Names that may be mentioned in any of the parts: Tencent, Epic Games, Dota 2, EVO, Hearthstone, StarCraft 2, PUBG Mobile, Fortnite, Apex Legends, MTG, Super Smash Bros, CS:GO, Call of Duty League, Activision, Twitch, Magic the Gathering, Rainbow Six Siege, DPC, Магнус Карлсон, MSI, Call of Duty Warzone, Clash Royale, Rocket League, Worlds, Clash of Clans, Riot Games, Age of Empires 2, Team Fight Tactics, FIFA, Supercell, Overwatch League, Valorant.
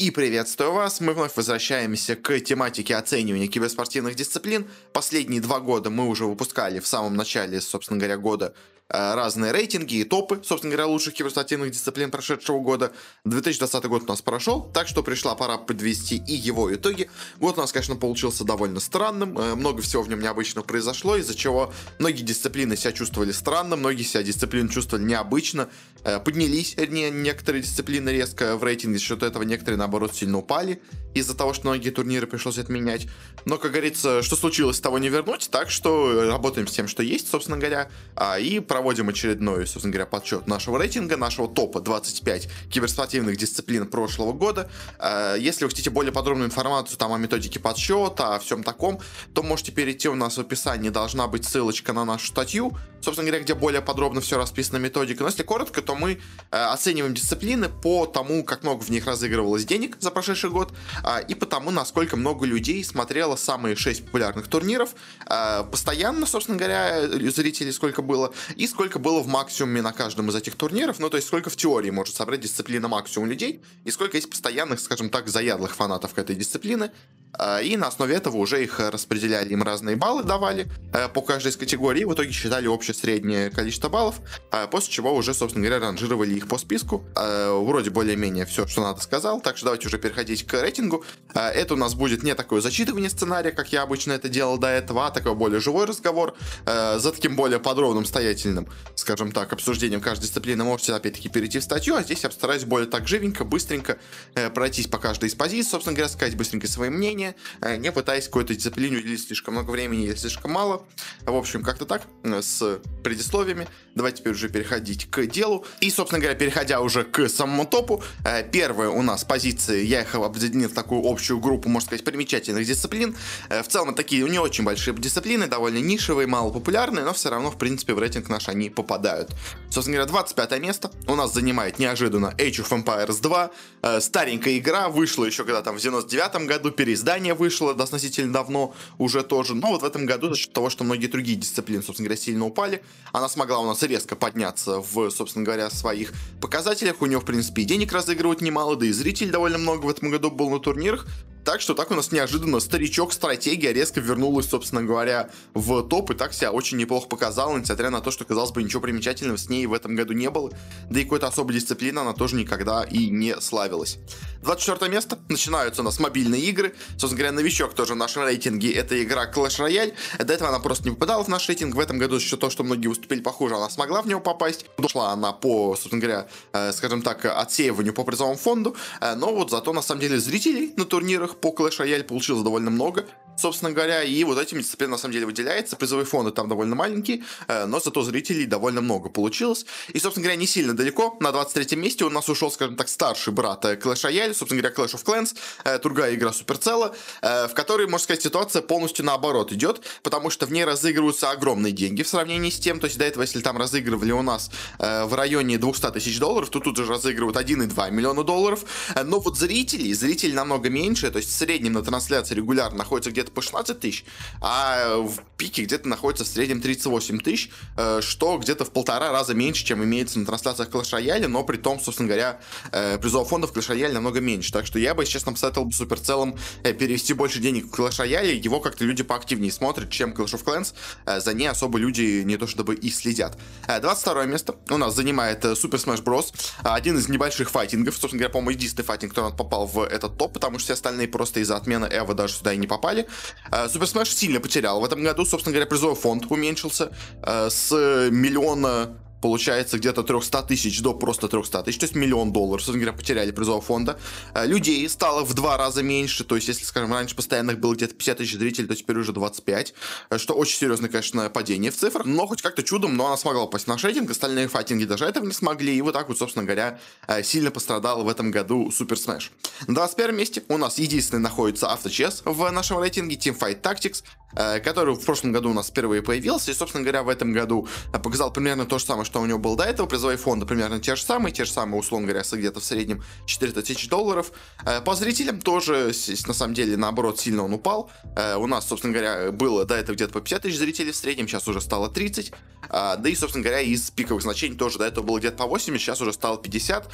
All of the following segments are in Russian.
И приветствую вас, мы вновь возвращаемся к тематике оценивания киберспортивных дисциплин. Последние 2 года мы уже выпускали в самом начале, собственно говоря, года разные рейтинги и топы, собственно говоря, лучших киберспортивных дисциплин прошедшего года. 2020 год у нас прошел, так что пришла пора подвести и его итоги. Год у нас, конечно, получился довольно странным, много всего в нем необычного произошло, из-за чего многие дисциплины себя чувствовали странно, многие себя дисциплины чувствовали необычно, поднялись некоторые дисциплины резко в рейтинге, за счет этого некоторые, наоборот, сильно упали, из-за того, что многие турниры пришлось отменять. Но, как говорится, что случилось, того не вернуть, так что работаем с тем, что есть, собственно говоря, и проводим очередной, собственно говоря, подсчет нашего рейтинга, нашего топа 25 киберспортивных дисциплин прошлого года. Если вы хотите более подробную информацию там о методике подсчета, о всем таком, то можете перейти, у нас в описании должна быть ссылочка на нашу статью, собственно говоря, где более подробно все расписано методика. Но если коротко, то мы оцениваем дисциплины по тому, как много в них разыгрывалось денег за прошедший год, и по тому, насколько много людей смотрело самые 6 популярных турниров постоянно, собственно говоря, зрителей сколько было, и сколько было в максимуме на каждом из этих турниров, ну то есть сколько в теории может собрать дисциплина максимум людей, и сколько есть постоянных, скажем так, заядлых фанатов к этой дисциплине, и на основе этого уже их распределяли, им разные баллы давали по каждой из категорий, и в итоге считали общее среднее количество баллов, после чего уже, собственно говоря, ранжировали их по списку. Вроде более-менее все, что надо, сказал, так что давайте уже переходить к рейтингу. Это у нас будет не такое зачитывание сценария, как я обычно это делал до этого, а такой более живой разговор, за таким более подробным стоять, скажем так, обсуждением каждой дисциплины можете опять-таки перейти в статью, а здесь я постараюсь более так живенько, быстренько пройтись по каждой из позиций, собственно говоря, сказать быстренько свое мнение, не пытаясь какой-то дисциплине уделить слишком много времени или слишком мало. В общем, как-то так, с предисловиями. Давайте теперь уже переходить к делу. И, собственно говоря, переходя уже к самому топу, первая у нас позиция, я их объединил в такую общую группу, можно сказать, примечательных дисциплин. В целом, такие не очень большие дисциплины, довольно нишевые, малопопулярные, но все равно, в принципе, в рейтинг наш они попадают. Собственно говоря, 25 место у нас занимает неожиданно Age of Empires 2. Старенькая игра, вышла еще когда там в 99 году, переиздание вышло относительно давно уже тоже, но вот в этом году за счет того, что многие другие дисциплины, собственно говоря, сильно упали, она смогла у нас резко подняться в, собственно говоря, своих показателях, у нее, в принципе, и денег разыгрывать немало, да и зрителей довольно много в этом году был на турнирах. Так что так у нас неожиданно старичок-стратегия резко вернулась, собственно говоря, в топ, и так себя очень неплохо показала, несмотря на то, что, казалось бы, ничего примечательного с ней в этом году не было, да и какой-то особой дисциплины она тоже никогда и не славилась. 24 место. Начинаются у нас мобильные игры. Собственно говоря, новичок тоже в нашем рейтинге — это игра Clash Royale. До этого она просто не попадала в наш рейтинг. В этом году еще то, что многие выступили похуже, она смогла в него попасть. Дошла она по, собственно говоря, скажем так, отсеиванию по призовому фонду, но вот зато, на самом деле, зрителей на турнирах по Clash Royale получилось довольно много, собственно говоря, и вот этим дисциплина на самом деле выделяется. Призовые фонды там довольно маленькие, но зато зрителей довольно много получилось. И, собственно говоря, не сильно далеко, на 23-м месте у нас ушел, скажем так, старший брат Clash Royale, собственно говоря, Clash of Clans, другая игра Supercell, в которой, можно сказать, ситуация полностью наоборот идет, потому что в ней разыгрываются огромные деньги в сравнении с тем, то есть до этого, если там разыгрывали у нас в районе 200 тысяч долларов, то тут же разыгрывают 1,2 миллиона долларов, но вот зрителей намного меньше, то есть в среднем на трансляции регулярно находится где-то по 16 тысяч, а в пике где-то находится в среднем 38 тысяч, что где-то в 1,5 раза меньше, чем имеется на трансляциях Clash Royale, но при том, собственно говоря, призовых фондов Clash Royale намного меньше. Так что я бы, честно, посоветовал бы Supercell перевести больше денег в Clash Royale, его как-то люди поактивнее смотрят, чем Clash of Clans, за ней особо люди не то чтобы и следят. 22 место у нас занимает Super Smash Bros, один из небольших файтингов, собственно говоря, по-моему, единственный файтинг, который попал в этот топ, потому что все остальные просто из-за отмены EVO даже сюда и не попали. Super Smash сильно потерял в этом году, собственно говоря, призовой фонд уменьшился с миллиона, получается, где-то 300 тысяч до просто 300 тысяч, то есть $1 миллион, собственно говоря, потеряли призового фонда. Людей стало в 2 раза меньше, то есть, если, скажем, раньше постоянных было где-то 50 тысяч зрителей, то теперь уже 25, что очень серьезное, конечно, падение в цифрах, но хоть как-то чудом, но она смогла попасть в наш рейтинг, остальные файтинги даже этого не смогли, и вот так вот, собственно говоря, сильно пострадала в этом году Super Smash. На 21 месте у нас единственный находится авточес в нашем рейтинге, Team Fight Tactics, который в прошлом году у нас впервые появился, и, собственно говоря, в этом году показал примерно то же самое, что у него было до этого. Призовые фонды примерно те же самые, условно говоря, где-то в среднем 400 тысяч долларов. По зрителям тоже, на самом деле, наоборот, сильно он упал. У нас, собственно говоря, было до этого где-то по 50 тысяч зрителей в среднем, сейчас уже стало 30. Да и, собственно говоря, из пиковых значений тоже до этого было где-то по 80, сейчас уже стало 50.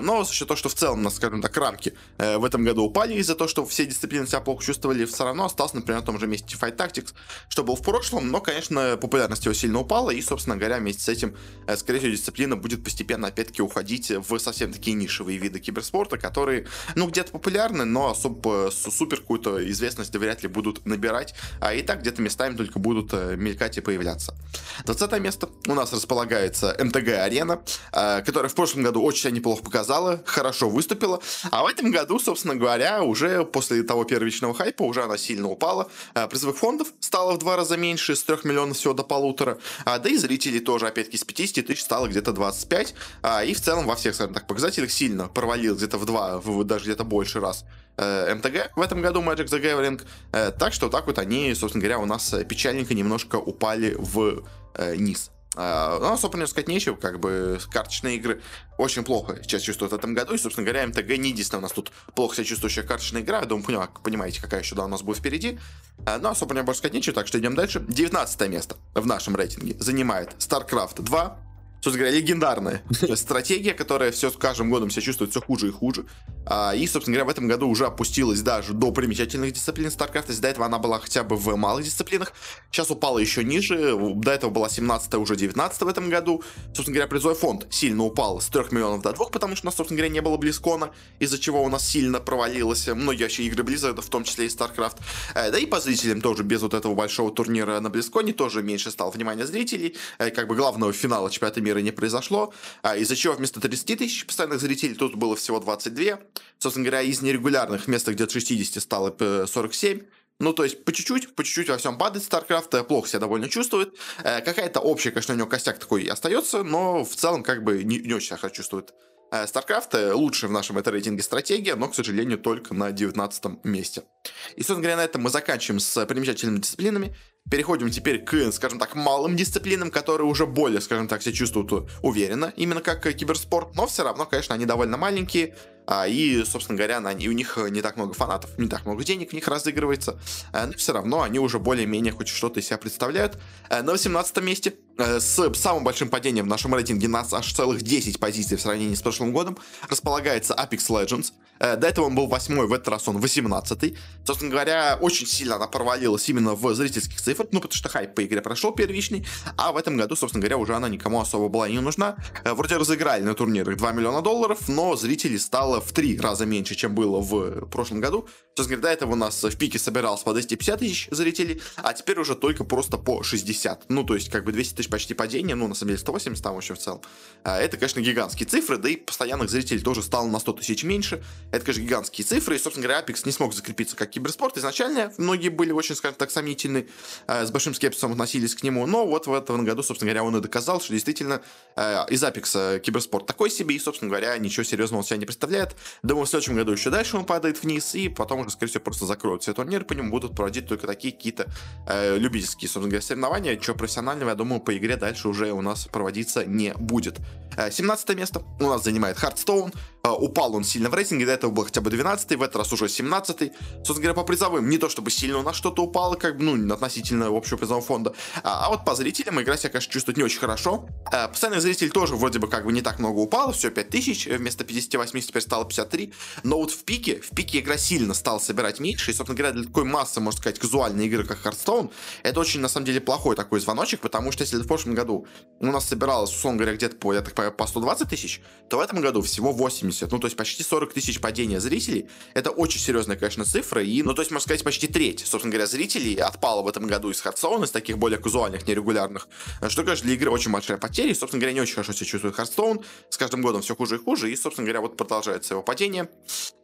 Но за счет того, что в целом, скажем так, рамки в этом году упали из-за того, что все дисциплины себя плохо чувствовали, все равно остался, например, на том же месте Team Fight Tactics, что был в прошлом, но, конечно, популярность его сильно упала, и, собственно говоря, вместе с этим, скорее всего, дисциплина будет постепенно, опять-таки, уходить в совсем такие нишевые виды киберспорта, которые, ну, где-то популярны, но особо супер какую-то известность вряд ли будут набирать, а и так где-то местами только будут мелькать и появляться. 20 место у нас располагается МТГ Арена, которая в прошлом году очень себя неплохо показала, хорошо выступила, а в этом году, собственно говоря, уже после того первичного хайпа уже она сильно упала, призовых фондов стало в 2 раза меньше, с 3 миллионов всего до 1,5, да и зрителей тоже, опять-таки, с 50 тысяч стало где-то 25, и в целом во всех, скажем так, показателях сильно провалил где-то в 2, даже где-то больше раз МТГ в этом году, Magic the Gathering, так что так вот они, собственно говоря, у нас печальненько немножко упали в низ. Но, собственно сказать, нечего, как бы карточные игры очень плохо сейчас чувствуют в этом году, и, собственно говоря, МТГ не единственная у нас тут плохо себя чувствующая карточная игра, я думаю, понимаете, какая еще у нас будет впереди, но особо не больше сказать нечего, так что идем дальше. 19 место в нашем рейтинге занимает StarCraft 2. Собственно говоря, легендарная стратегия, которая все с каждым годом себя чувствует все хуже и хуже. И, собственно говоря, в этом году уже опустилась даже до примечательных дисциплин StarCraft. То есть до этого она была хотя бы в малых дисциплинах. Сейчас упала еще ниже. До этого была 17-я, уже 19-я в этом году. Собственно говоря, призовой фонд сильно упал с 3 миллионов до 2, потому что у нас, собственно говоря, не было BlizzCon, из-за чего у нас сильно провалилось многие вообще игры Blizzard, в том числе и StarCraft. Да и по зрителям тоже без вот этого большого турнира на BlizzCon тоже меньше стало внимания зрителей. Как бы главного финала чемпионата мира не произошло, из-за чего вместо 30 тысяч постоянных зрителей тут было всего 22. Собственно говоря, из нерегулярных вместо где-то 60 стало 47. Ну, то есть, по чуть-чуть во всем падает StarCraft, плохо себя довольно чувствует. Какая-то общая, конечно, у него костяк такой остается, но в целом как бы не очень себя чувствует. StarCraft лучше в нашем рейтинге стратегия, но, к сожалению, только на 19 месте. И, собственно говоря, на этом мы заканчиваем с примечательными дисциплинами. Переходим теперь к, скажем так, малым дисциплинам, которые уже более, скажем так, себя чувствуют уверенно, именно как киберспорт, но все равно, конечно, они довольно маленькие, и, собственно говоря, у них не так много фанатов, не так много денег в них разыгрывается, но все равно они уже более-менее хоть что-то из себя представляют. На 18 месте с самым большим падением в нашем рейтинге, нас аж целых 10 позиций в сравнении с прошлым годом, располагается Apex Legends. До этого он был 8-й, в этот раз он 18-й. Собственно говоря, очень сильно она провалилась именно в зрительских цифрах, ну, потому что хайп по игре прошел первичный, а в этом году, собственно говоря, уже она никому особо была не нужна. Вроде разыграли на турнирах 2 миллиона долларов, но зрителей стало в 3 раза меньше, чем было в прошлом году. Собственно говоря, до этого у нас в пике собиралось по 250 тысяч зрителей, а теперь уже только просто по 60. Ну, то есть, как бы 200 тысяч почти падение, ну, на самом деле 180 там вообще в целом. Это, конечно, гигантские цифры, да и постоянных зрителей тоже стало на 100 тысяч меньше. Это, конечно, гигантские цифры, и, собственно говоря, Apex не смог закрепиться как киберспорт. Изначально многие были очень, скажем так, сомнительны, с большим скепсисом относились к нему, но вот в этом году, собственно говоря, он и доказал, что действительно из Apex киберспорт такой себе, и, собственно говоря, ничего серьезного он себя не представляет. Думаю, в следующем году еще дальше он падает вниз, и потом уже, скорее всего, просто закроют все турниры, по нему будут проводить только такие какие-то любительские, собственно говоря, соревнования, чего профессионального, я думаю, по игре дальше уже у нас проводиться не будет. 17 место у нас занимает Hearthstone. Упал он сильно в рейтинге, до этого был хотя бы 12-й, в этот раз уже 17-й. Собственно говоря, по призовым не то чтобы сильно у нас что-то упало, как бы, ну, относительно общего призового фонда. А вот по зрителям игра себя, конечно, чувствует не очень хорошо. Постоянных зрителей тоже вроде бы как бы не так много упало, все 5000, вместо 58 теперь стало 53. Но вот в пике игра сильно стала собирать меньше, и, собственно говоря, для такой массы, можно сказать, казуальной игры, как Hearthstone, это очень, на самом деле, плохой такой звоночек, потому что если в прошлом году у нас собиралось, условно говоря, где-то по, я так понимаю, по 120 тысяч, то в этом году всего 80. Ну, то есть почти 40 тысяч падения зрителей. Это очень серьезная, конечно, цифра. И, ну, то есть, можно сказать, почти треть, собственно говоря, зрителей отпала в этом году из Hearthstone, из таких более казуальных, нерегулярных. Что, конечно, для игры очень большая потеря. И, собственно говоря, не очень хорошо себя чувствует Hearthstone. С каждым годом все хуже и хуже. И, собственно говоря, вот продолжается его падение.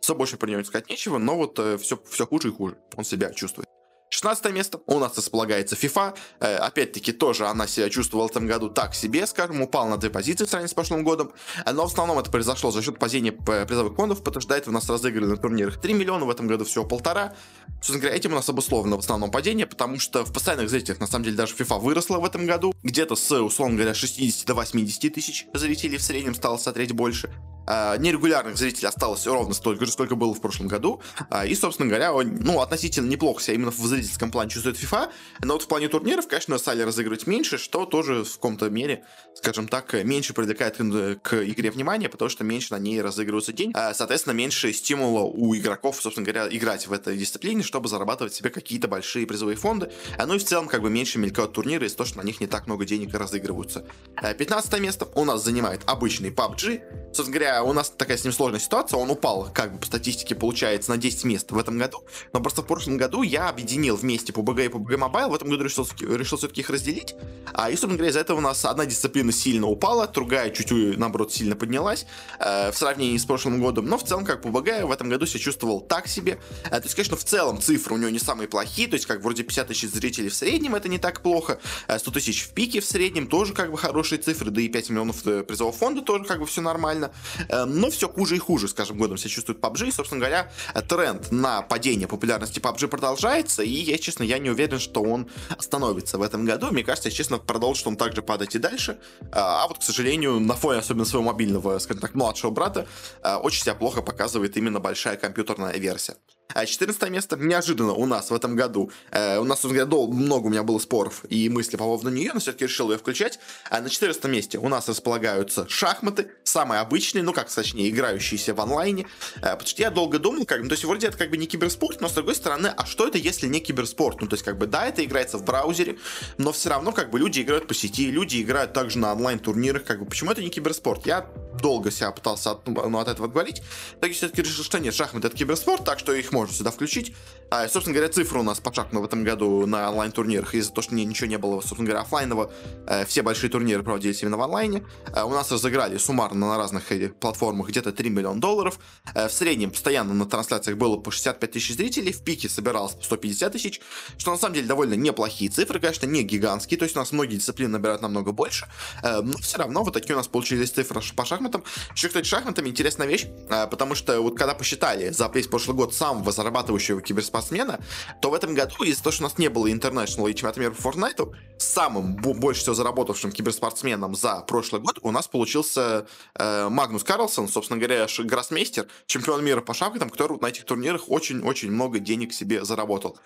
Все больше про него сказать нечего, но вот все хуже и хуже он себя чувствует. 16 место у нас располагается FIFA. Опять-таки, тоже она себя чувствовала в этом году так себе, скажем, упала на 2 позиции в сравнении с прошлым годом. Но в основном это произошло за счет падения призовых фондов, потому что до этого у нас разыграли на турнирах 3 миллиона, в этом году всего 1,5. Собственно говоря, этим у нас обусловлено в основном падение, потому что в постоянных зрителях, на самом деле, даже FIFA выросла в этом году. Где-то с, условно говоря, 60 до 80 тысяч зрителей в среднем стало смотреть больше. Нерегулярных зрителей осталось ровно столько же, сколько было в прошлом году. И, собственно говоря, он, ну, относительно неплохо себя именно в зрительском плане чувствует FIFA. Но вот в плане турниров, конечно, стали разыгрывать меньше, что тоже в каком-то мере, скажем так, меньше привлекает к игре внимания, потому что меньше на ней разыгрывается день. Соответственно, меньше стимула у игроков, собственно говоря, играть в этой дисциплине, чтобы зарабатывать себе какие-то большие призовые фонды. Ну и в целом, как бы, меньше мелькают турниры из-за того, что на них не так много денег разыгрываются. 15 место у нас занимает обычный PUBG. Собственно говоря, у нас такая с ним сложная ситуация, он упал, как бы, по статистике получается, на 10 мест в этом году, но просто в прошлом году я объединил вместе PUBG и PUBG Mobile, в этом году решил все-таки их разделить, и, собственно говоря, из-за этого у нас одна дисциплина сильно упала, другая чуть-чуть, наоборот, сильно поднялась в сравнении с прошлым годом, но в целом, как PUBG в этом году себя чувствовал так себе, то есть, конечно, в целом цифры у него не самые плохие, то есть, как вроде 50 тысяч зрителей в среднем, это не так плохо, 100 тысяч в пике в среднем, тоже, как бы, хорошие цифры, да и 5 миллионов призового фонда тоже, как бы, все нормально. Но все хуже и хуже, скажем, годом себя чувствует PUBG. И, собственно говоря, тренд на падение популярности PUBG продолжается. И, я, честно, я не уверен, что он остановится в этом году. Мне кажется, я, честно, продолжит он также падать и дальше. А вот, к сожалению, на фоне особенно своего мобильного, скажем так, младшего брата, очень себя плохо показывает именно большая компьютерная версия. 14 место. Неожиданно у нас в этом году, у нас, собственно говоря, много у меня было споров и мыслей по поводу нее, но все-таки решил ее включать. На 14 месте у нас располагаются шахматы, самые обычные, ну, как, точнее, играющиеся в онлайне. Потому что я долго думал, как, ну, то есть, вроде это, как бы, не киберспорт, но, с другой стороны, а что это, если не киберспорт? Ну, то есть, как бы, да, это играется в браузере, но все равно, как бы, люди играют по сети, люди играют также на онлайн-турнирах, как бы, почему это не киберспорт? Я долго себя пытался от этого отговорить, так и все-таки решил, что нет, шахматы — это киберспорт, так что их можно сюда включить. Собственно говоря, цифры у нас пошагово в этом году на онлайн-турнирах, из-за того, что ничего не было, собственно говоря, офлайнового, все большие турниры проводились именно в онлайне. У нас разыграли суммарно на разных платформах где-то 3 миллиона долларов. В среднем постоянно на трансляциях было по 65 тысяч зрителей, в пике собиралось 150 тысяч, что на самом деле довольно неплохие цифры, конечно, не гигантские, то есть у нас многие дисциплины набирают намного больше, но все равно вот такие у нас получились цифры по шахматам. Еще, кстати, шахматами интересная вещь, потому что вот когда посчитали за весь прошлый год самого зарабатывающего киберспортсмена, то в этом году, из-за того, что у нас не было International и чемпионата мира по Fortnite, самым больше всего заработавшим киберспортсменом за прошлый год у нас получился Магнус Карлсон, собственно говоря, гроссмейстер, чемпион мира по шахматам, который на этих турнирах очень-очень много денег себе заработал.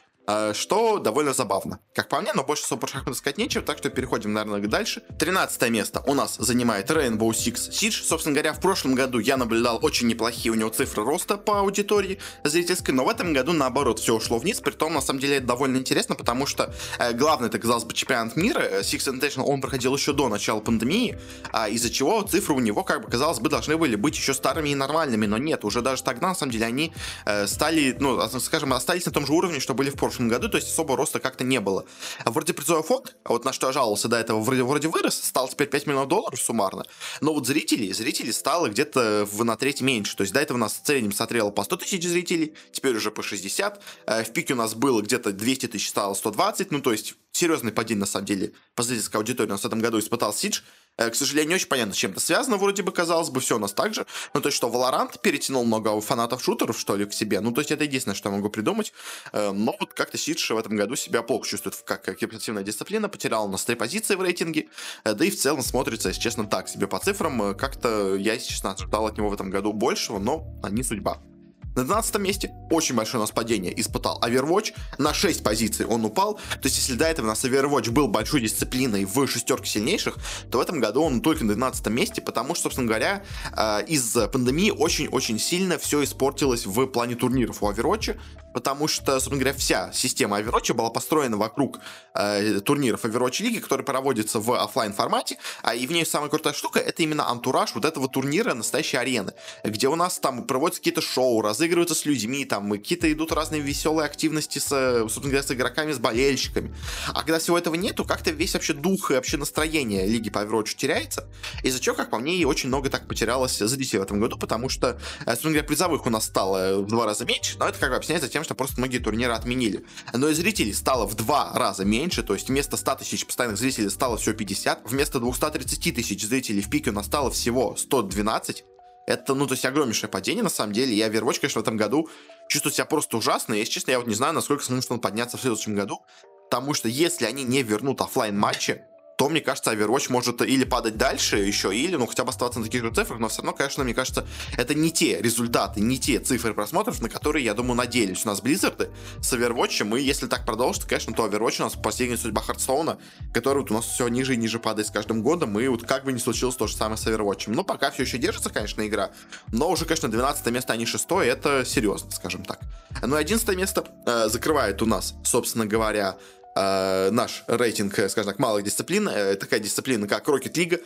Что довольно забавно, как по мне, но больше особо про шахматы сказать нечего, так что переходим, наверное, дальше. 13 место у нас занимает Rainbow Six Siege. Собственно говоря, в прошлом году я наблюдал очень неплохие у него цифры роста по аудитории зрительской, но в этом году, наоборот, все ушло вниз, притом, на самом деле, это довольно интересно, потому что главный, так казалось бы, чемпионат мира, Six International, он проходил еще до начала пандемии, из-за чего цифры у него, как бы, казалось бы, должны были быть еще старыми и нормальными, но нет, уже даже тогда, на самом деле, они стали, ну, скажем, остались на том же уровне, что были в прошлом году, то есть особо роста как-то не было. Вроде призовой фонд, вот на что я жаловался до этого, вроде вырос, стал теперь 5 миллионов долларов суммарно, но вот зрителей стало где-то на треть меньше, то есть до этого у нас в среднем смотрело по 100 тысяч зрителей, теперь уже по 60, в пике у нас было где-то 200 тысяч, стало 120, ну то есть серьезный падение, на самом деле, по зрительской аудитории у нас в этом году испытал Сидж. К сожалению, не очень понятно, с чем это связано, вроде бы, казалось бы, все у нас так же. Ну, то есть, что Valorant перетянул много фанатов шутеров, что ли, к себе. Ну, то есть, это единственное, что я могу придумать. Но вот как-то Siege в этом году себя плохо чувствует, как киберспортивная дисциплина. Потерял у нас 3 позиции в рейтинге. Да и в целом смотрится, если честно, так себе по цифрам. Как-то я, если честно, ожидал от него в этом году большего, но не судьба. На 12 месте очень большое у нас падение испытал Overwatch, на 6 позиций он упал, то есть если до этого у нас Overwatch был большой дисциплиной в шестерке сильнейших, то в этом году он только на 12 месте, потому что, собственно говоря, из-за пандемии очень-очень сильно все испортилось в плане турниров у Overwatch, потому что, собственно говоря, вся система Overwatch была построена вокруг турниров Overwatch League, которые проводятся в офлайн формате, и в ней самая крутая штука — это именно антураж вот этого турнира настоящей арены, где у нас там проводятся какие-то шоу, разы разыгрываются с людьми, там какие-то идут разные веселые активности с, собственно говоря, с игроками, с болельщиками. А когда всего этого нету, как-то весь вообще дух и вообще настроение лиги по Overwatch теряется, из-за чего, как по мне, и очень много так потерялось зрителей в этом году, потому что, собственно говоря, призовых у нас стало в 2 раза меньше, но это как бы объясняется тем, что просто многие турниры отменили. Но и зрителей стало в 2 раза меньше, то есть вместо 100 тысяч постоянных зрителей стало всего 50, вместо 230 тысяч зрителей в пике у нас стало всего 112. Это, ну, то есть огромнейшее падение, на самом деле. Я Overwatch, конечно, в этом году чувствую себя просто ужасно. Если честно, я вот не знаю, насколько сможет он подняться в следующем году. Потому что если они не вернут офлайн-матчи, то, мне кажется, Overwatch может или падать дальше еще, или, ну, хотя бы оставаться на таких же цифрах, но все равно, конечно, мне кажется, это не те результаты, не те цифры просмотров, на которые, я думаю, надеялись у нас Blizzard с Overwatch'ем, и если так продолжится, конечно, то Overwatch у нас последняя судьба Hearthstone, которая вот у нас все ниже и ниже падает с каждым годом, и вот как бы ни случилось то же самое с Overwatch'ем. Ну, пока все еще держится, конечно, игра, но уже, конечно, 12 место, а не 6-е, это серьезно, скажем так. Ну, 11 место закрывает у нас, собственно говоря, наш рейтинг, скажем так, малых дисциплин. Такая дисциплина, как Rocket League.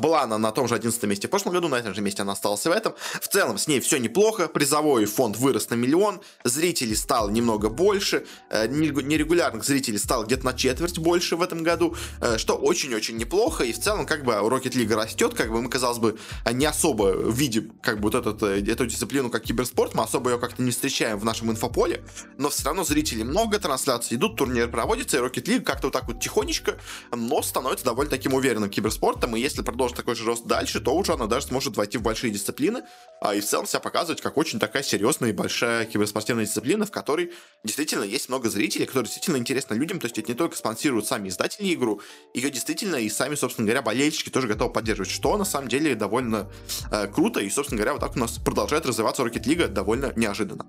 Была она на том же 11 месте в прошлом году, на этом же месте она осталась и в этом. В целом с ней все неплохо. Призовой фонд вырос на 1 000 000. Зрителей стало немного больше. Нерегулярных зрителей стало где-то на четверть больше в этом году, что очень-очень неплохо. И в целом, как бы, Rocket League растет. Как бы мы, казалось бы, не особо видим, как бы, вот эту дисциплину как киберспорт. Мы особо ее как-то не встречаем в нашем инфополе. Но все равно зрителей много, трансляции идут, турниры проводят, и Rocket League как-то вот так вот тихонечко, но становится довольно таким уверенным киберспортом, и если продолжит такой же рост дальше, то уже она даже сможет войти в большие дисциплины, и в целом себя показывать как очень такая серьезная и большая киберспортивная дисциплина, в которой действительно есть много зрителей, которые действительно интересны людям, то есть это не только спонсируют сами издатели игру, ее действительно и сами, собственно говоря, болельщики тоже готовы поддерживать, что на самом деле довольно круто, и, собственно говоря, вот так у нас продолжает развиваться Rocket League довольно неожиданно.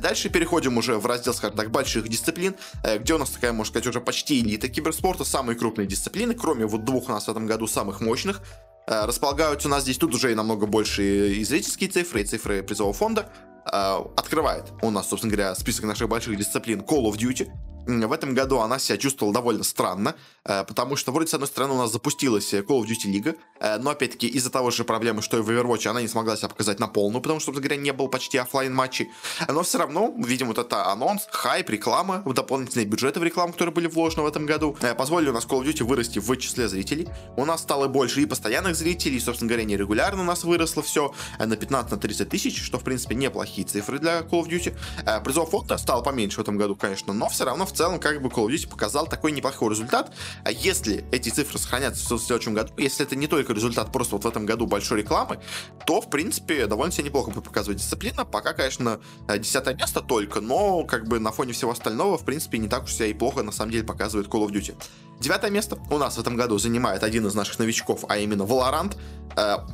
Дальше переходим уже в раздел, скажем так, больших дисциплин, где у нас такая, можно сказать, уже почти элита киберспорта, самые крупные дисциплины, кроме вот 2 у нас в этом году самых мощных, располагаются у нас здесь тут уже и намного больше и зрительские цифры, и цифры призового фонда. Открывает у нас, собственно говоря, список наших больших дисциплин Call of Duty. В этом году она себя чувствовала довольно странно, потому что, вроде, с одной стороны, у нас запустилась Call of Duty League, но, опять-таки, из-за того же проблемы, что и в Overwatch, она не смогла себя показать на полную, потому что, собственно говоря, не было почти офлайн-матчей. Но все равно, видимо, вот это анонс, хайп, реклама, дополнительные бюджеты в рекламу, которые были вложены в этом году, позволили у нас Call of Duty вырасти в числе зрителей. У нас стало больше и постоянных зрителей, и, собственно говоря, нерегулярно у нас выросло все на 15-30 тысяч, что, в принципе, неплохие цифры для Call of Duty. Призов фонда стало поменьше в этом году, конечно, но все равно в целом, как бы, Call of Duty показал такой неплохой результат. А если эти цифры сохранятся в следующем году, если это не только результат просто вот в этом году большой рекламы, то, в принципе, довольно себе неплохо показывает дисциплина. Пока, конечно, 10 место только, но, как бы, на фоне всего остального, в принципе, не так уж себя и плохо, на самом деле, показывает Call of Duty. 9 место у нас в этом году занимает один из наших новичков, а именно Valorant.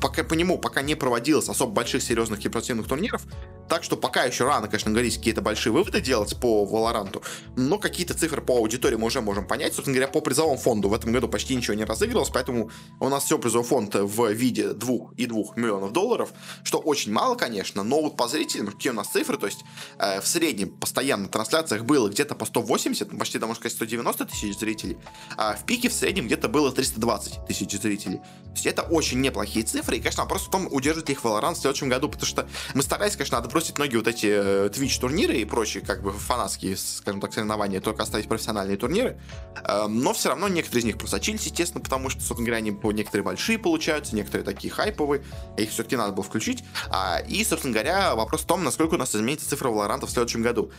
По нему пока не проводилось особо больших серьезных киберспортивных турниров, так что пока еще рано, конечно, говорить какие-то большие выводы делать по Valorant'у, но какие-то цифры по аудитории мы уже можем понять. Собственно говоря, по призовому фонду в этом году почти ничего не разыгрывалось, поэтому у нас все призовой фонд в виде 2,2 миллионов долларов, что очень мало, конечно, но вот по зрителям, какие у нас цифры, то есть в среднем постоянно на трансляциях было где-то по 180, почти, да, можно сказать, 190 тысяч зрителей, а в пике в среднем где-то было 320 тысяч зрителей. То есть это очень неплохо цифры, и, конечно, вопрос в том, удержит ли их Valorant в следующем году, потому что мы старались, конечно, отбросить многие вот эти Twitch-турниры и прочие, как бы, фанатские, скажем так, соревнования, только оставить профессиональные турниры, но все равно некоторые из них просочились, естественно, потому что, собственно говоря, они некоторые большие получаются, некоторые такие хайповые, их все-таки надо было включить, и, собственно говоря, вопрос в том, насколько у нас изменится цифра Valorant в следующем году.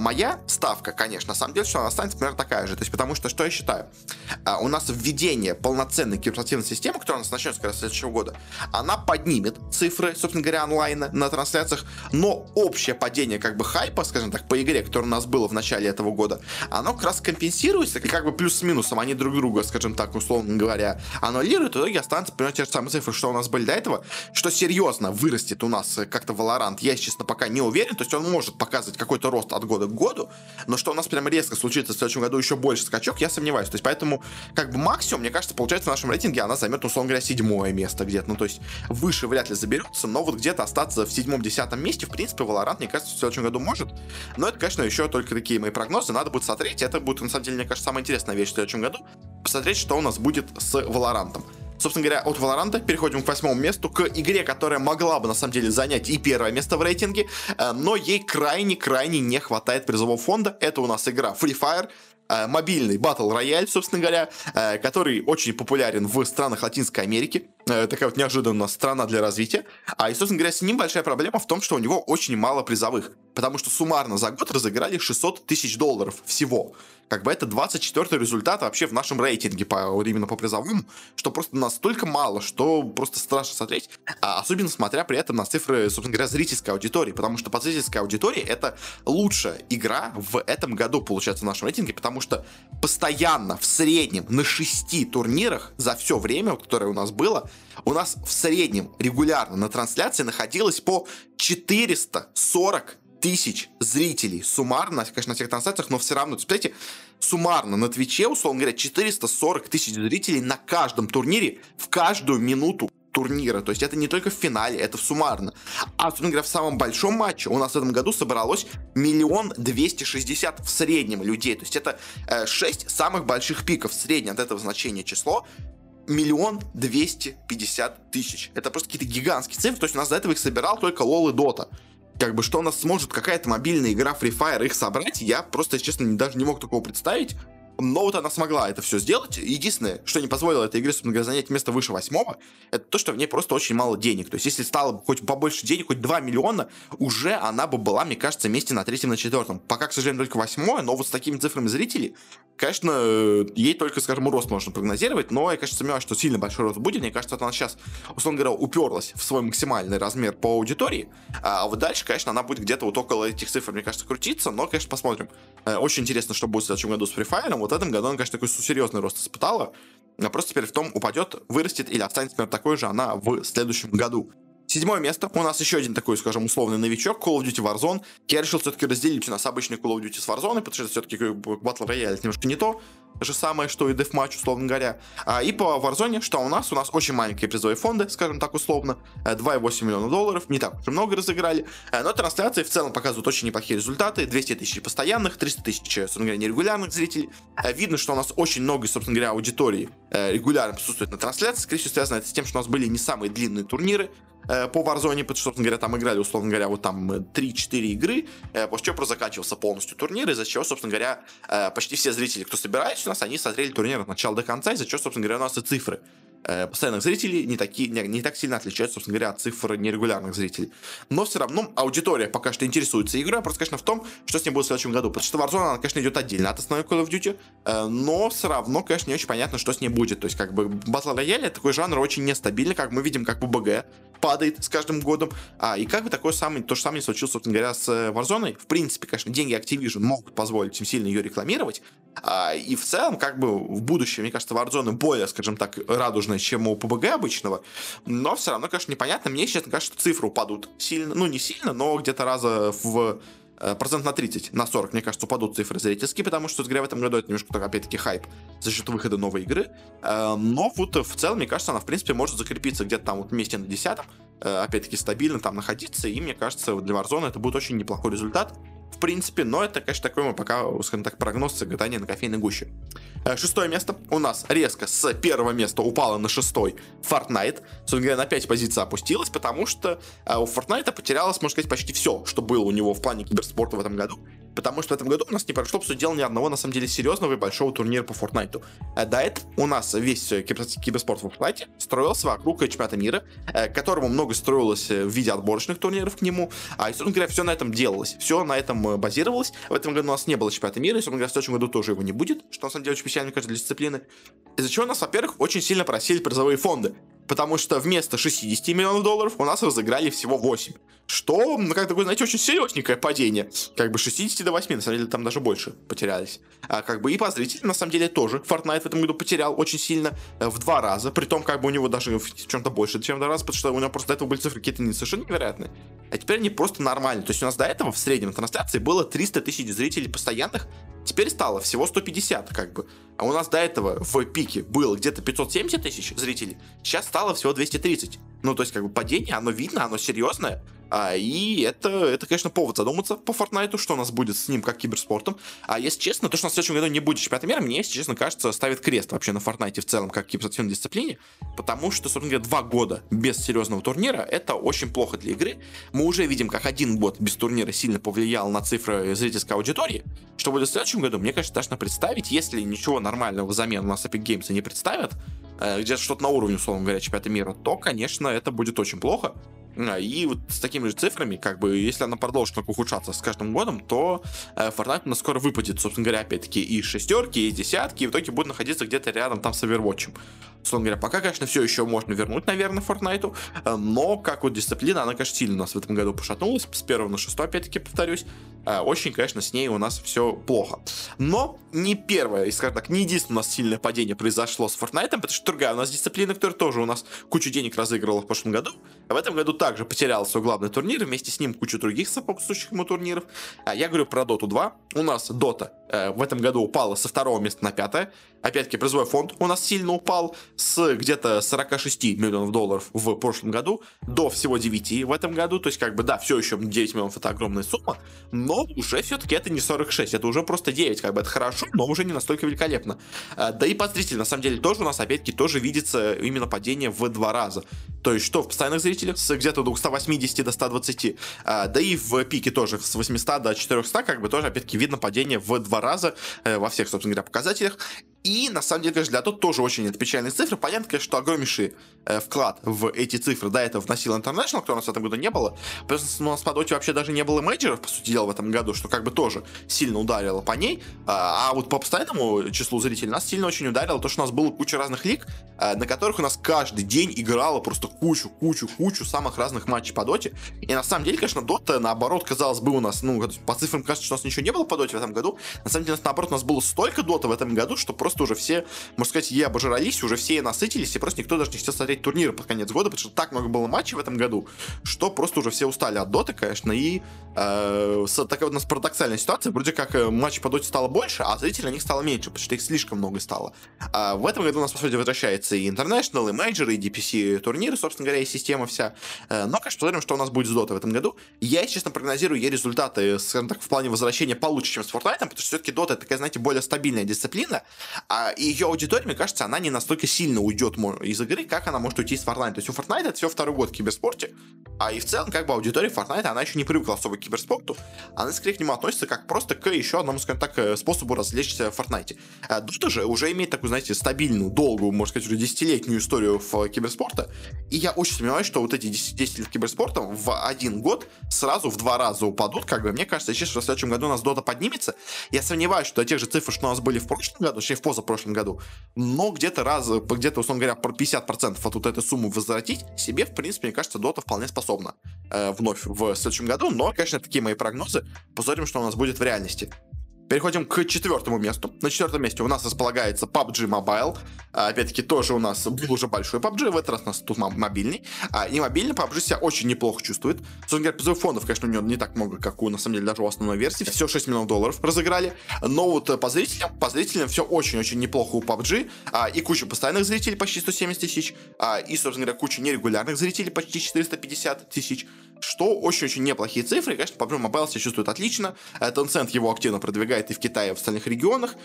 Моя ставка, конечно, на самом деле, что она останется, например, такая же, то есть, потому что, что я считаю, у нас введение полноценной киберспортивной системы, которая у нас начнется, как раз, в следующем года, она поднимет цифры, собственно говоря, онлайна на трансляциях, но общее падение, как бы, хайпа, скажем так, по игре, которое у нас было в начале этого года, оно как раз компенсируется, как бы, плюс с минусом, они друг друга, скажем так, условно говоря, аннулируют, и в итоге останутся, примерно, те же самые цифры, что у нас были до этого. Что серьезно вырастет у нас как-то Valorant, я, честно, пока не уверен, то есть он может показывать какой-то рост от года к году, но что у нас прям резко случится в следующем году еще больше скачок, я сомневаюсь, то есть поэтому, как бы, максимум, мне кажется, получается, в нашем рейтинге она займет, условно говоря, 7-е место где-то, ну, то есть выше вряд ли заберется, но вот где-то остаться в 7-10 месте, в принципе, Valorant, мне кажется, в следующем году может, но это, конечно, еще только такие мои прогнозы, надо будет смотреть, это будет, на самом деле, мне кажется, самая интересная вещь в следующем году, посмотреть, что у нас будет с Valorant'ом. Собственно говоря, от Валоранта переходим к 8-му месту, к игре, которая могла бы, на самом деле, занять и 1-е место в рейтинге, но ей крайне-крайне не хватает призового фонда. Это у нас игра Free Fire, мобильный батл рояль, собственно говоря, который очень популярен в странах Латинской Америки. Такая вот неожиданная страна для развития. И, собственно говоря, с ним большая проблема в том, что у него очень мало призовых. Потому что суммарно за год разыграли $600 тысяч всего. Как бы это 24-й результат вообще в нашем рейтинге, именно по призовым, что просто настолько мало, что просто страшно смотреть. Особенно смотря при этом на цифры, собственно говоря, зрительской аудитории. Потому что по зрительской аудитории это лучшая игра в этом году, получается, в нашем рейтинге. Потому что постоянно в среднем на 6 турнирах за все время, которое у нас было, у нас в среднем регулярно на трансляции находилось по 440 тысяч зрителей суммарно, конечно, на всех трансляциях, но все равно, представляете, суммарно на Твиче, условно говоря, 440 тысяч зрителей на каждом турнире, в каждую минуту турнира. То есть это не только в финале, это суммарно. Собственно говоря, в самом большом матче у нас в этом году собралось 1 260 000 в среднем людей. То есть это 6 самых больших пиков, среднее от этого значения число. 1 250 000. Это просто какие-то гигантские цифры. То есть у нас до этого их собирал только LOL и Dota. Как бы, что у нас сможет какая-то мобильная игра Free Fire их собрать, я просто, честно, даже не мог такого представить. Но вот она смогла это все сделать. Единственное, что не позволило этой игре, собственно говоря, занять место выше 8-го, это то, что в ней просто очень мало денег. То есть, если стало бы хоть побольше денег, хоть 2 миллиона, уже она бы была, мне кажется, вместе на 3-м, на 4-м. Пока, к сожалению, только 8-е, но вот с такими цифрами зрителей, конечно, ей только, скажем, рост можно прогнозировать, но я, конечно, сомневаюсь, что сильно большой рост будет. Мне кажется, она сейчас, условно говоря, уперлась в свой максимальный размер по аудитории, а вот дальше, конечно, она будет где-то вот около этих цифр, мне кажется, крутиться, но, конечно, посмотрим. Очень интересно, что будет в следующем году с Free Fire. Вот в этом году она, конечно, такой серьезный рост испытала. А просто теперь в том, упадет, вырастет или останется, например, такой же она в следующем году. 7-е место. У нас еще один такой, скажем, условный новичок, Call of Duty Warzone. Я решил все-таки разделить у нас обычный Call of Duty с Warzone, потому что все-таки Battle Royale немножко не то же самое, что и Deathmatch, условно говоря. И по Warzone, что у нас? У нас очень маленькие призовые фонды, скажем так условно, $2,8 миллиона, не так уж много разыграли, но трансляции в целом показывают очень неплохие результаты, 200 тысяч постоянных, 300 тысяч, собственно говоря, нерегулярных зрителей. Видно, что у нас очень много, собственно говоря, аудитории регулярно присутствует на трансляции, скорее всего, связано это с тем, что у нас были не самые длинные турниры по Warzone, потому что, собственно говоря, там играли, условно говоря, вот там 3-4 игры, после чего прозакачивался полностью турнир, из-за чего, собственно говоря, почти все зрители, кто собирается у нас, они смотрели турнир от начала до конца, из-за чего, собственно говоря, у нас и цифры постоянных зрителей не так сильно отличаются, собственно говоря, от цифр нерегулярных зрителей. Но все равно аудитория пока что интересуется игрой, просто, конечно, в том, что с ней будет в следующем году. Потому что Warzone, она, конечно, идет отдельно от основной Call of Duty, но все равно, конечно, не очень понятно, что с ней будет. То есть, как бы, Battle Royale, такой жанр очень нестабильный, как мы видим, как PUBG падает с каждым годом. И как бы такое самое, то же самое случилось, собственно говоря, с Warzone. В принципе, конечно, деньги Activision могут позволить им сильно ее рекламировать. И в целом, как бы, в будущем, мне кажется, Warzone более, скажем так, радужная, чем у PUBG обычного, но все равно, конечно, непонятно. Мне, честно, кажется, что цифры упадут сильно, ну, не сильно, но где-то раза в процент на 30, на 40, мне кажется, упадут цифры зрительские, потому что, игра в этом году это немножко, так, опять-таки, хайп за счет выхода новой игры, но вот в целом, мне кажется, она, в принципе, может закрепиться где-то там вот вместе на 10-м, опять-таки, стабильно там находиться, и, мне кажется, для Warzone это будет очень неплохой результат, в принципе, но это, конечно, такой мы пока, скажем так, прогноз гадания на кофейной гуще. 6-е место у нас резко с 1-го места упало на 6-й Fortnite. Собственно говоря, на 5 позиций опустилась, потому что у Fortnite потерялось, можно сказать, почти все, что было у него в плане киберспорта в этом году. Потому что в этом году у нас не прошло, по сути дела, ни одного, на самом деле, серьезного и большого турнира по Fortnite. До этого у нас весь киберспорт в Fortnite строился вокруг чемпионата мира, к которому много строилось в виде отборочных турниров к нему. И, собственно говоря, все на этом делалось, все на этом базировалось. В этом году у нас не было чемпионата мира, и, собственно говоря, в следующем году тоже его не будет, что, на самом деле, очень печально, кажется, для дисциплины. Из-за чего у нас, во-первых, очень сильно просели призовые фонды. Потому что вместо $60 миллионов у нас разыграли всего 8. Что, ну, как такое, знаете, очень серьезненькое падение. Как бы 60 до 8, на самом деле, там даже больше потерялись. Как бы и по зрителям, на самом деле, тоже. Fortnite в этом году потерял очень сильно, в 2 раза. Притом, как бы, у него даже в чем-то больше, чем в 2 раза, потому что у него просто до этого были цифры какие-то совершенно невероятные. А теперь они просто нормальные. То есть у нас до этого в среднем трансляции было 300 тысяч зрителей постоянных. Теперь стало всего 150, как бы. А у нас до этого в пике было где-то 570 тысяч зрителей. Сейчас стало всего 230. Ну, то есть, как бы, падение, оно видно, оно серьезное. И это, конечно, повод задуматься по Fortnite, что у нас будет с ним, как киберспортом. А если честно, то, что у нас в следующем году не будет чемпионата мира, мне, если честно, кажется, ставит крест вообще на Fortnite в целом, как киберспортивной дисциплине. Потому что, собственно говоря, 2 года без серьезного турнира — это очень плохо для игры. Мы уже видим, как 1 год без турнира сильно повлиял на цифры зрительской аудитории. Что будет в следующем году, мне кажется, страшно представить. Если ничего нормального взамен у нас Epic Games не представят, где-то что-то на уровне, условно говоря, чемпионата мира, то, конечно, это будет очень плохо. И вот с такими же цифрами, как бы, если она продолжит только ухудшаться с каждым годом, то Fortnite у нас скоро выпадет, собственно говоря, опять-таки и 6-ки, и 10-ки, и в итоге будет находиться где-то рядом там с Overwatch'ем. Собственно говоря, пока, конечно, все еще можно вернуть, наверное, Fortnite, но как вот дисциплина, она, конечно, сильно у нас в этом году пошатнулась, с 1 на 6, опять-таки, повторюсь, очень, конечно, с ней у нас все плохо. Но не первое, и, скажем так, не единственное у нас сильное падение произошло с Fortnite, потому что другая у нас дисциплина, которая тоже у нас кучу денег разыгрывала в прошлом году, а в этом году также потерял свой главный турнир, вместе с ним кучу других сопутствующих ему турниров. Я говорю про Dota 2. У нас Dota в этом году упала со 2 места на 5. Опять-таки, призовой фонд у нас сильно упал с где-то 46 миллионов долларов в прошлом году до всего 9 в этом году. То есть, как бы, да, все еще 9 миллионов — это огромная сумма, но уже все-таки это не 46, это уже просто 9. Как бы это хорошо, но уже не настолько великолепно. Да и под зрителей, на самом деле, тоже у нас, опять-таки, тоже видится именно падение в 2 раза. То есть, что в постоянных зрителях с где-то до 180 до 120, да и в пике тоже с 800 до 400, как бы тоже, опять-таки, видно падение в 2 раза во всех, собственно говоря, показателях. И, на самом деле, конечно, для Dota тоже очень это печальные цифры. Понятно, конечно, что огромнейший вклад в эти цифры до этого вносил International, которого у нас в этом году не было. Плюс у нас по Dota вообще даже не было мейджеров, по сути дела, в этом году, что как бы тоже сильно ударило по ней. А вот по постоянному числу зрителей нас сильно очень ударило то, что у нас было куча разных лиг, на которых у нас каждый день играло просто кучу самых разных матчей по Dota. И, на самом деле, конечно, Dota, наоборот, казалось бы, у нас, ну, по цифрам кажется, что у нас ничего не было по Dota в этом году. На самом деле, наоборот, у нас было столько Dota в этом году, что просто уже все, можно сказать, обожрались, уже все насытились, и просто никто даже не хотел смотреть турниры под конец года, потому что так много было матчей в этом году, что просто уже все устали от доты, конечно, и такая вот у нас парадоксальная ситуация, вроде как матчей по доте стало больше, а зрителей на них стало меньше, потому что их слишком много стало. В этом году у нас, по сути, возвращается и International, и мейджоры, и DPC турниры, собственно говоря, и система вся. Но, конечно, посмотрим, что у нас будет с дотой в этом году. Я, если честно, прогнозирую ей результаты, скажем так, в плане возвращения получше, чем с Fortnite, потому что все-таки дота — это такая, знаете, более стабильная дисциплина, и ее аудитория, мне кажется, она не настолько сильно уйдет из игры, как она может уйти из Fortnite. То есть у Fortnite это все 2-й год в киберспорте, и в целом, как бы, аудитория Fortnite, она еще не привыкла особо к киберспорту, она скорее к нему относится как просто к еще одному, скажем так, способу развлечься в Fortnite. Dota же уже имеет такую, знаете, стабильную, долгую, можно сказать, уже 10-летнюю историю в киберспорта, и я очень сомневаюсь, что вот эти 10 лет киберспорта в 1 год сразу в 2 раза упадут, как бы, мне кажется, честно, в следующем году у нас Dota поднимется. Я сомневаюсь, что до тех же цифр, что у нас были в прошлом году, точнее, в позапрошлом году, но где-то, условно говоря, 50% от вот этой суммы возвратить себе, в принципе, мне кажется, Dota вполне способна вновь в следующем году. Но, конечно, такие мои прогнозы. Посмотрим, что у нас будет в реальности. Переходим к 4-му месту. На 4-м месте у нас располагается PUBG Mobile. Опять-таки, тоже у нас был уже большой PUBG, в этот раз у нас тут мобильный. И мобильный PUBG себя очень неплохо чувствует. Собственно говоря, призовых фондов, конечно, у него не так много, как у, на самом деле, даже у основной версии. Все 6 миллионов долларов разыграли. Но вот по зрителям все очень-очень неплохо у PUBG. И куча постоянных зрителей, почти 170 тысяч. И, собственно говоря, куча нерегулярных зрителей, почти 450 тысяч. Что очень-очень неплохие цифры. И, конечно, PUBG Mobile себя чувствует отлично. Tencent его активно продвигает и в Китае, и в остальных регионах.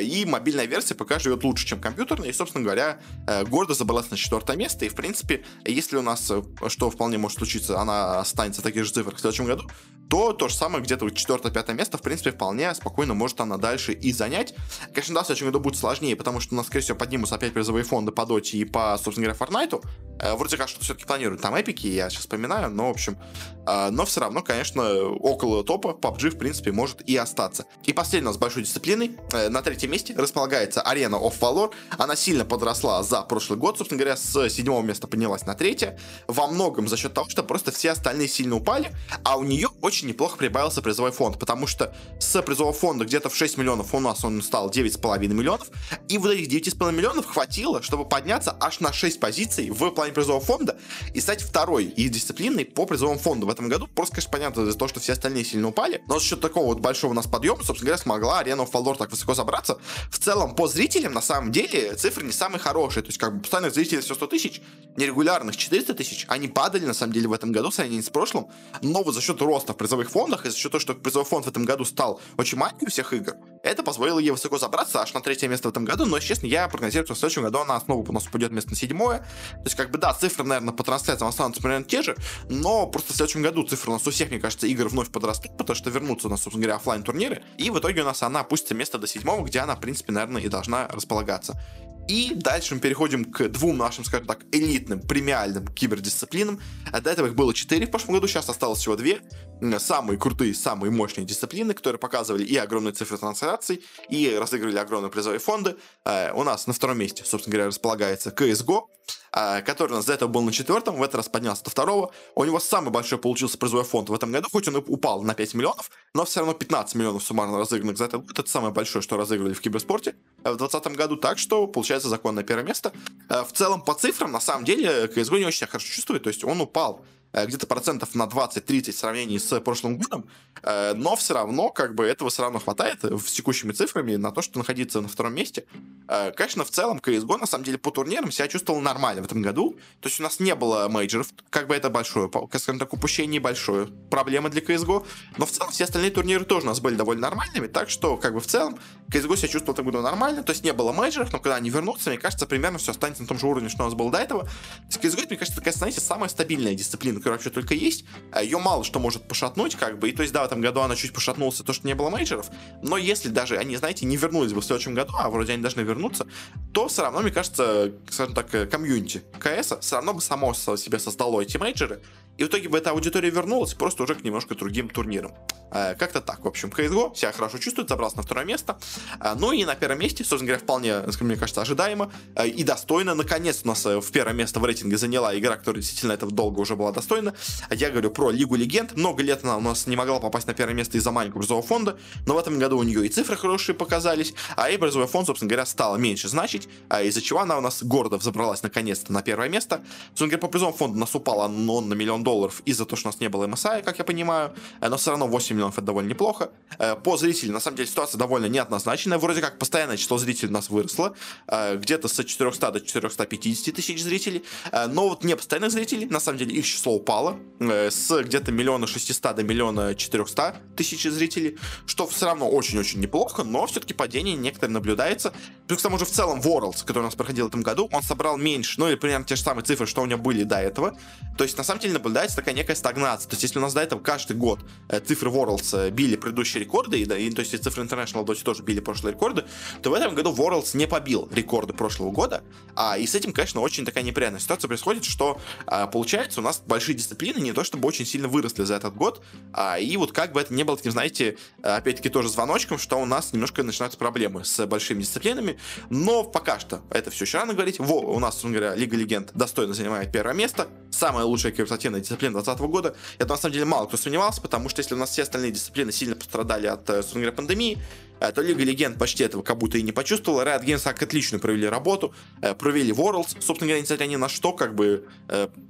И мобильная версия пока живет лучше, чем компьютерная. И, собственно говоря, гордо забралась на 4-е место. И, в принципе, если у нас, что вполне может случиться, она останется в таких же цифрах в следующем году, то то же самое, где-то 4-5-е место, в принципе, вполне спокойно может она дальше и занять. Конечно, да, в следующем году будет сложнее, потому что у нас, скорее всего, поднимутся опять призовые фонды по доте и по, собственно говоря, Fortnite. Вроде как, что-то все-таки планируют там эпики, я сейчас вспоминаю, но, в общем, но все равно, конечно, около топа PUBG, в принципе, может и остаться. И последний у нас большой дисциплиной. На 3-м месте располагается Arena of Valor. Она сильно подросла за прошлый год, собственно говоря, с 7-го места поднялась на 3-е. Во многом за счет того, что просто все остальные сильно упали, а у нее очень неплохо прибавился призовой фонд, потому что с призового фонда где-то в 6 миллионов у нас он стал 9,5 миллионов, и вот этих 9,5 миллионов хватило, чтобы подняться аж на 6 позиций в плане призового фонда и стать второй и дисциплиной по призовому фонду в этом году. Просто, конечно, понятно из-за того, что все остальные сильно упали, но за счет такого вот большого у нас подъема, собственно говоря, смогла Arena of Valor так высоко собраться. В целом, по зрителям, на самом деле, цифры не самые хорошие, то есть как бы постоянных зрителей все 100 тысяч, нерегулярных 400 тысяч, они падали, на самом деле, в этом году, в сравнении с прошлым, но вот за счет роста в призовых фондах и за счет того, что призовой фонд в этом году стал очень маленьким у всех игр, это позволило ей высоко забраться аж на 3-е место в этом году, но, честно, я прогнозирую, что в следующем году она снова у нас упадет место на 7-е, то есть, как бы, да, цифры, наверное, по трансляциям останутся примерно те же, но просто в следующем году цифры у нас у всех, мне кажется, игр вновь подрастут, потому что вернутся у нас, собственно говоря, оффлайн-турниры, и в итоге у нас она опустится место до 7-го, где она, в принципе, наверное, и должна располагаться. И дальше мы переходим к двум нашим, скажем так, элитным, премиальным кибердисциплинам. До этого их было 4 в прошлом году, сейчас осталось всего 2. Самые крутые, самые мощные дисциплины, которые показывали и огромные цифры трансляций, и разыгрывали огромные призовые фонды. У нас на 2-м месте, собственно говоря, располагается CS:GO, который у нас до этого был на 4-м, в этот раз поднялся до 2-го. У него самый большой получился призовой фонд в этом году, хоть он и упал на 5 миллионов, но все равно 15 миллионов суммарно разыгранных за этот год. Это самое большое, что разыгрывали в киберспорте в 2020 году, так что получается законное 1-е место. В целом по цифрам, на самом деле, CSGO не очень себя хорошо чувствует, то есть он упал где-то процентов на 20-30 в сравнении с прошлым годом, но все равно, как бы, этого все равно хватает с текущими цифрами на то, что находиться на 2-м месте. Конечно, в целом CSGO, на самом деле, по турнирам себя чувствовал нормально в этом году, то есть у нас не было мейджеров, как бы это большое, скажем так, упущение, большое проблема для CSGO, но в целом все остальные турниры тоже у нас были довольно нормальными, так что, как бы, в целом CSGO себя чувствовал в этом году нормально, то есть не было мейджеров, но когда они вернутся, мне кажется, примерно все останется на том же уровне, что у нас было до этого. CSGO, мне кажется, такая, знаете, самая стабильная дисциплина, которая вообще только есть, ее мало что может пошатнуть, как бы, и то есть, да, в этом году она чуть пошатнулась, то, что не было мейджеров, но если даже они, знаете, не вернулись бы в следующем году, а вроде они должны вернуться, то все равно, мне кажется, скажем так, комьюнити КСа все равно бы само себе создало эти мейджеры, и в итоге бы эта аудитория вернулась просто уже к немножко другим турнирам. Как-то так, в общем, CSGO себя хорошо чувствует, забрался на 2-е место. Ну и на 1-м месте, собственно говоря, вполне, мне кажется, ожидаемо и достойно. Наконец у нас в 1-е место в рейтинге заняла игра, которая действительно этого долго уже была достойна. Я говорю про Лигу Легенд. Много лет она у нас не могла попасть на 1-е место из-за маленького призового фонда, но в этом году у нее и цифры хорошие показались, а и призовой фонд, собственно говоря, стал меньше значить, из-за чего она у нас гордо забралась наконец-то на 1-е место. Собственно говоря, по призовому фонду у нас упала он на $1 миллион из-за того, что у нас не было MSI, как я понимаю, но все равно 8 миллионов это довольно неплохо. По зрителям, на самом деле, ситуация довольно неоднозначная. Вроде как постоянное число зрителей у нас выросло, где-то с 400 до 450 тысяч зрителей, но вот не постоянных зрителей, на самом деле, их число упало с где-то 1 600 000 до 1 400 000 зрителей, что все равно очень-очень неплохо, но все-таки падение некоторое наблюдается. Плюс к тому же в целом Worlds, который у нас проходил в этом году, он собрал меньше, ну или примерно те же самые цифры, что у него были до этого. То есть, на самом деле, наблюдается такая некая стагнация. То есть, если у нас до этого каждый год цифры Worlds били предыдущие рекорды, и то есть цифры International в Dota тоже били прошлые рекорды, то в этом году Worlds не побил рекорды прошлого года, и с этим, конечно, очень такая неприятная ситуация происходит, что получается у нас большие дисциплины не то чтобы очень сильно выросли за этот год, и вот как бы это ни было, таким, знаете, опять-таки тоже звоночком, что у нас немножко начинаются проблемы с большими дисциплинами, но пока что это все еще рано говорить. У нас, собственно говоря, Лига Легенд достойно занимает 1-е место, самая лучшая киберспортивная дисциплина 2020 года. Это на самом деле мало кто сомневался, потому что если у нас все остальные дисциплины сильно пострадали от, собственно говоря, пандемии, то Лига Легенд почти этого как будто и не почувствовала. Riot Games так отлично провели работу, провели Worlds, собственно говоря, несмотря ни на что, как бы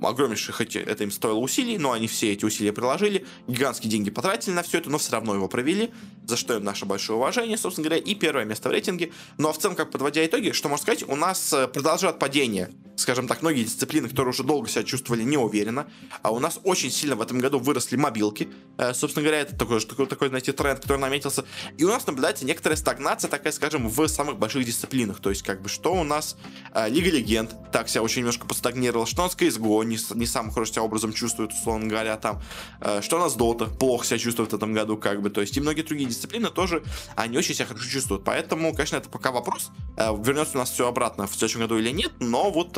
огромнейших это им стоило усилий, но они все эти усилия приложили, гигантские деньги потратили на все это, но все равно его провели, за что им наше большое уважение, собственно говоря, и 1-е место в рейтинге. Ну а в целом, как подводя итоги, что можно сказать, у нас продолжают падение, скажем так, многие дисциплины, которые уже долго себя чувствовали неуверенно, а у нас очень сильно в этом году выросли мобилки, собственно говоря, это такой, знаете, тренд, который наметился, и у нас наблюдается некоторая стагнация, такая, скажем, в самых больших дисциплинах, то есть, как бы, что у нас Лига Легенд так себя очень немножко постагнировала, что у нас CSGO не самым хорошим образом чувствует, условно говоря, там, что у нас Dota плохо себя чувствует в этом году, как бы, то есть, и многие другие дисциплины тоже, они очень себя хорошо чувствуют, поэтому, конечно, это пока вопрос, вернется у нас все обратно в следующем году или нет, но вот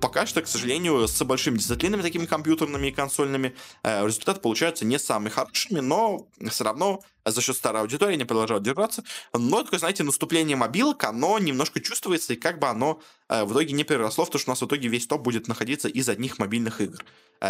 пока что, к сожалению, с большими дисциплинами, такими компьютерными и консольными, результаты получаются не самыми хорошими, но все равно за счет старой аудитории они продолжают держаться. Но такое, знаете, наступление мобилок, оно немножко чувствуется, и как бы оно в итоге не переросло в то, что у нас в итоге весь топ будет находиться из одних мобильных игр.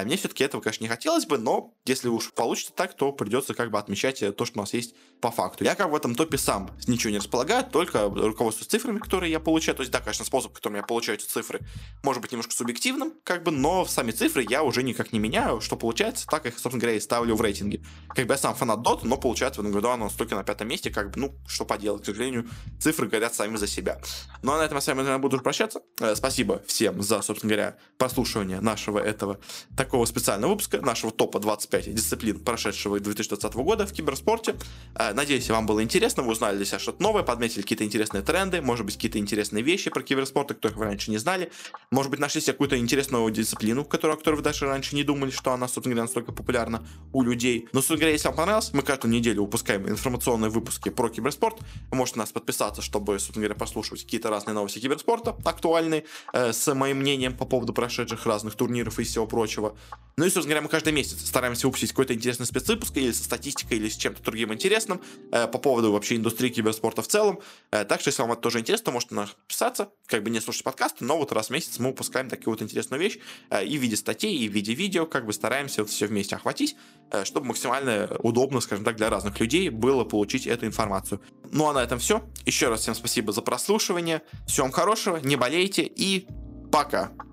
Мне все-таки этого, конечно, не хотелось бы, но если уж получится так, то придется как бы отмечать то, что у нас есть по факту. Я как бы в этом топе сам ничего не располагаю, только руководствуюсь цифрами, которые я получаю. То есть, да, конечно, способ, которым я получаю эти цифры, может быть немножко субъективным, как бы, но сами цифры я уже никак не меняю. Что получается, так их, собственно говоря, и ставлю в рейтинге. Как бы я сам фанат Dota, но получается в этом году она столько на 5-м месте, как бы, ну, что поделать, к сожалению, цифры говорят сами за себя. Ну, а на этом я с вами, наверное, буду уже прощаться. Спасибо всем за, собственно говоря, прослушивание нашего этого такого специального выпуска, нашего топа 25 дисциплин прошедшего 2020 года в киберспорте. Надеюсь, вам было интересно, вы узнали для себя что-то новое, подметили какие-то интересные тренды, может быть, какие-то интересные вещи про киберспорт, которых вы раньше не знали. Может быть, нашли себе какую-то интересную дисциплину, о которой вы даже раньше не думали, что она, собственно говоря, настолько популярна у людей. Но, собственно говоря, если вам понравилось, мы каждую неделю выпускаем информационные выпуски про киберспорт. Вы можете на нас подписаться, чтобы, собственно говоря, послушать какие-то разные новости киберспорта, актуальные, с моим мнением по поводу прошедших разных турниров и всего прочего. Ну и, собственно говоря, мы каждый месяц стараемся выпустить какой-то интересный спецвыпуск или со статистикой, или с чем-то другим интересным по поводу вообще индустрии киберспорта в целом. Так что, если вам это тоже интересно, то можете на нас подписаться, как бы не слушать подкасты, но вот раз в месяц мы выпускаем такую вот интересную вещь и в виде статей, и в виде видео, как бы стараемся вот все вместе охватить, чтобы максимально удобно, скажем так, для разных людей было получить эту информацию. Ну а на этом все. Еще раз всем спасибо за прослушивание. Всем хорошего, не болейте и пока!